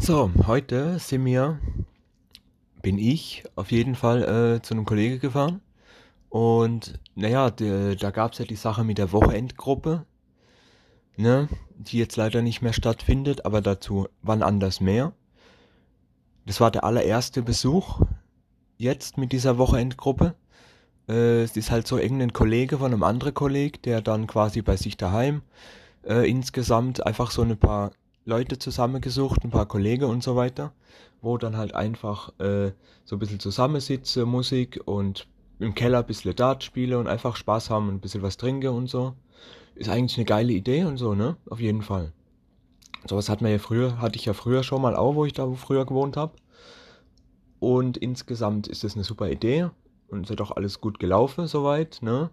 So, heute bin ich auf jeden Fall zu einem Kollegen gefahren und naja, da gab es ja die Sache mit der Wochenendgruppe, ne, die jetzt leider nicht mehr stattfindet, aber dazu wann anders mehr. Das war der allererste Besuch jetzt mit dieser Wochenendgruppe. Es ist halt so irgendein Kollege von einem anderen Kollegen, der dann quasi bei sich daheim insgesamt einfach so ein paar Leute zusammengesucht, ein paar Kollegen und so weiter, wo dann halt einfach so ein bisschen zusammensitze, Musik und im Keller ein bisschen Dart spiele und einfach Spaß haben und ein bisschen was trinke und so. Ist eigentlich eine geile Idee und so, ne? Auf jeden Fall. Sowas hatte ich ja früher schon mal auch, wo ich da früher gewohnt habe. Und insgesamt ist das eine super Idee und es hat auch alles gut gelaufen soweit, ne?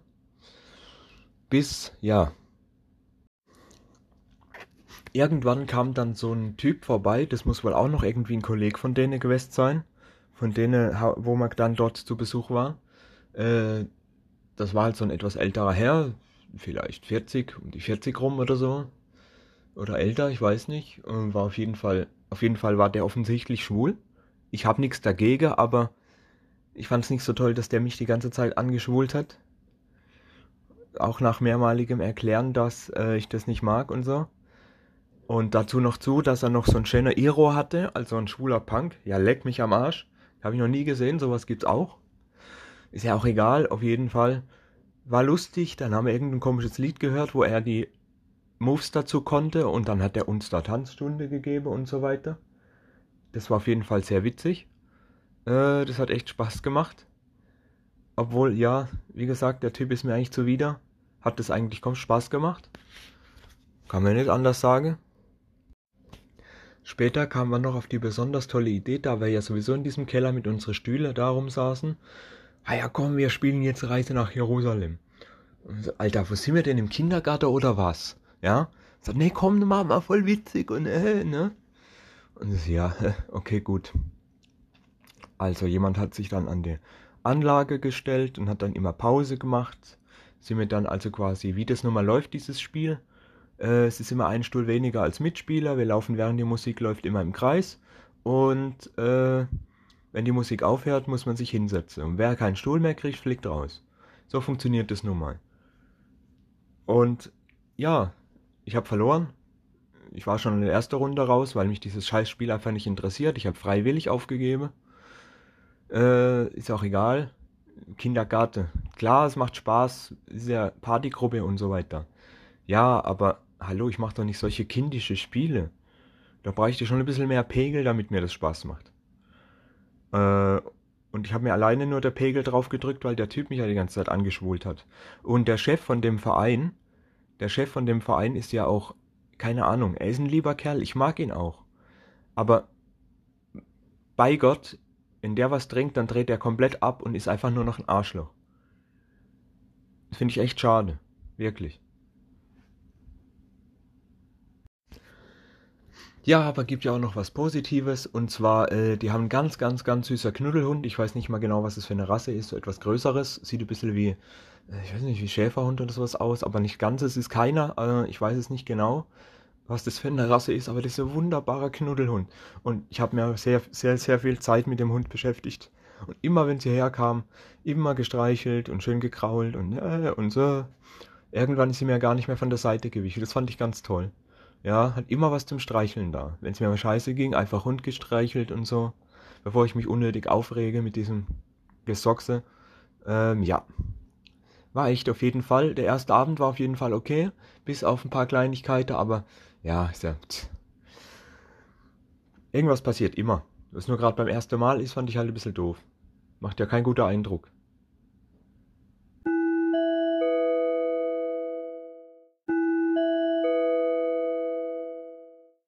Irgendwann kam dann so ein Typ vorbei, das muss wohl auch noch irgendwie ein Kollege von denen gewesen sein, von denen, wo man dann dort zu Besuch war. Das war halt so ein etwas älterer Herr, vielleicht 40, um die 40 rum oder so. Oder älter, ich weiß nicht. War auf jeden Fall war der offensichtlich schwul. Ich habe nichts dagegen, aber ich fand es nicht so toll, dass der mich die ganze Zeit angeschwult hat. Auch nach mehrmaligem Erklären, dass ich das nicht mag und so. Und dazu noch dass er noch so ein schöner Iro hatte, also ein schwuler Punk. Ja, leck mich am Arsch. Habe ich noch nie gesehen, sowas gibt's auch. Ist ja auch egal, auf jeden Fall. War lustig, dann haben wir irgendein komisches Lied gehört, wo er die Moves dazu konnte. Und dann hat er uns da Tanzstunde gegeben und so weiter. Das war auf jeden Fall sehr witzig. Das hat echt Spaß gemacht. Obwohl, ja, wie gesagt, der Typ ist mir eigentlich zuwider. Hat das eigentlich kaum Spaß gemacht. Kann man nicht anders sagen. Später kamen wir noch auf die besonders tolle Idee, da wir ja sowieso in diesem Keller mit unseren Stühlen da rumsaßen. Ah ja, komm, wir spielen jetzt Reise nach Jerusalem. Alter, wo sind wir denn, im Kindergarten oder was? Ja? So, nee, komm, mach mal voll witzig und ne? Und ja, okay, gut. Also jemand hat sich dann an die Anlage gestellt und hat dann immer Pause gemacht. Sind wir dann also quasi, wie das nun mal läuft, dieses Spiel. Es ist immer ein Stuhl weniger als Mitspieler, wir laufen während die Musik läuft immer im Kreis und wenn die Musik aufhört, muss man sich hinsetzen und wer keinen Stuhl mehr kriegt, fliegt raus. So funktioniert das nun mal. Und ja, ich habe verloren, ich war schon in der ersten Runde raus, weil mich dieses Scheißspiel einfach nicht interessiert, ich habe freiwillig aufgegeben, ist auch egal, Kindergarten, klar, es macht Spaß, ist ja Partygruppe und so weiter. Ja, aber hallo, ich mache doch nicht solche kindische Spiele. Da bräuchte ich schon ein bisschen mehr Pegel, damit mir das Spaß macht. Und ich habe mir alleine nur der Pegel drauf gedrückt, weil der Typ mich ja die ganze Zeit angeschwult hat. Und der Chef von dem Verein ist ja auch, keine Ahnung, er ist ein lieber Kerl, ich mag ihn auch. Aber bei Gott, wenn der was trinkt, dann dreht er komplett ab und ist einfach nur noch ein Arschloch. Das finde ich echt schade, wirklich. Ja, aber gibt ja auch noch was Positives und zwar, die haben einen ganz, ganz, ganz süßer Knuddelhund. Ich weiß nicht mal genau, was es für eine Rasse ist, so etwas Größeres. Sieht ein bisschen wie, ich weiß nicht, wie Schäferhund oder sowas aus, aber nicht ganz, es ist keiner. Ich weiß es nicht genau, was das für eine Rasse ist, aber das ist ein wunderbarer Knuddelhund. Und ich habe mir sehr, sehr, sehr viel Zeit mit dem Hund beschäftigt. Und immer, wenn sie herkam, immer gestreichelt und schön gekrault und so. Irgendwann ist sie mir gar nicht mehr von der Seite gewichen. Das fand ich ganz toll. Ja, hat immer was zum Streicheln da. Wenn es mir mal scheiße ging, einfach Hund gestreichelt und so, bevor ich mich unnötig aufrege mit diesem Gesochse. Ja, war echt auf jeden Fall. Der erste Abend war auf jeden Fall okay, bis auf ein paar Kleinigkeiten, aber ja, irgendwas passiert immer. Was nur gerade beim ersten Mal ist, fand ich halt ein bisschen doof. Macht ja kein guter Eindruck.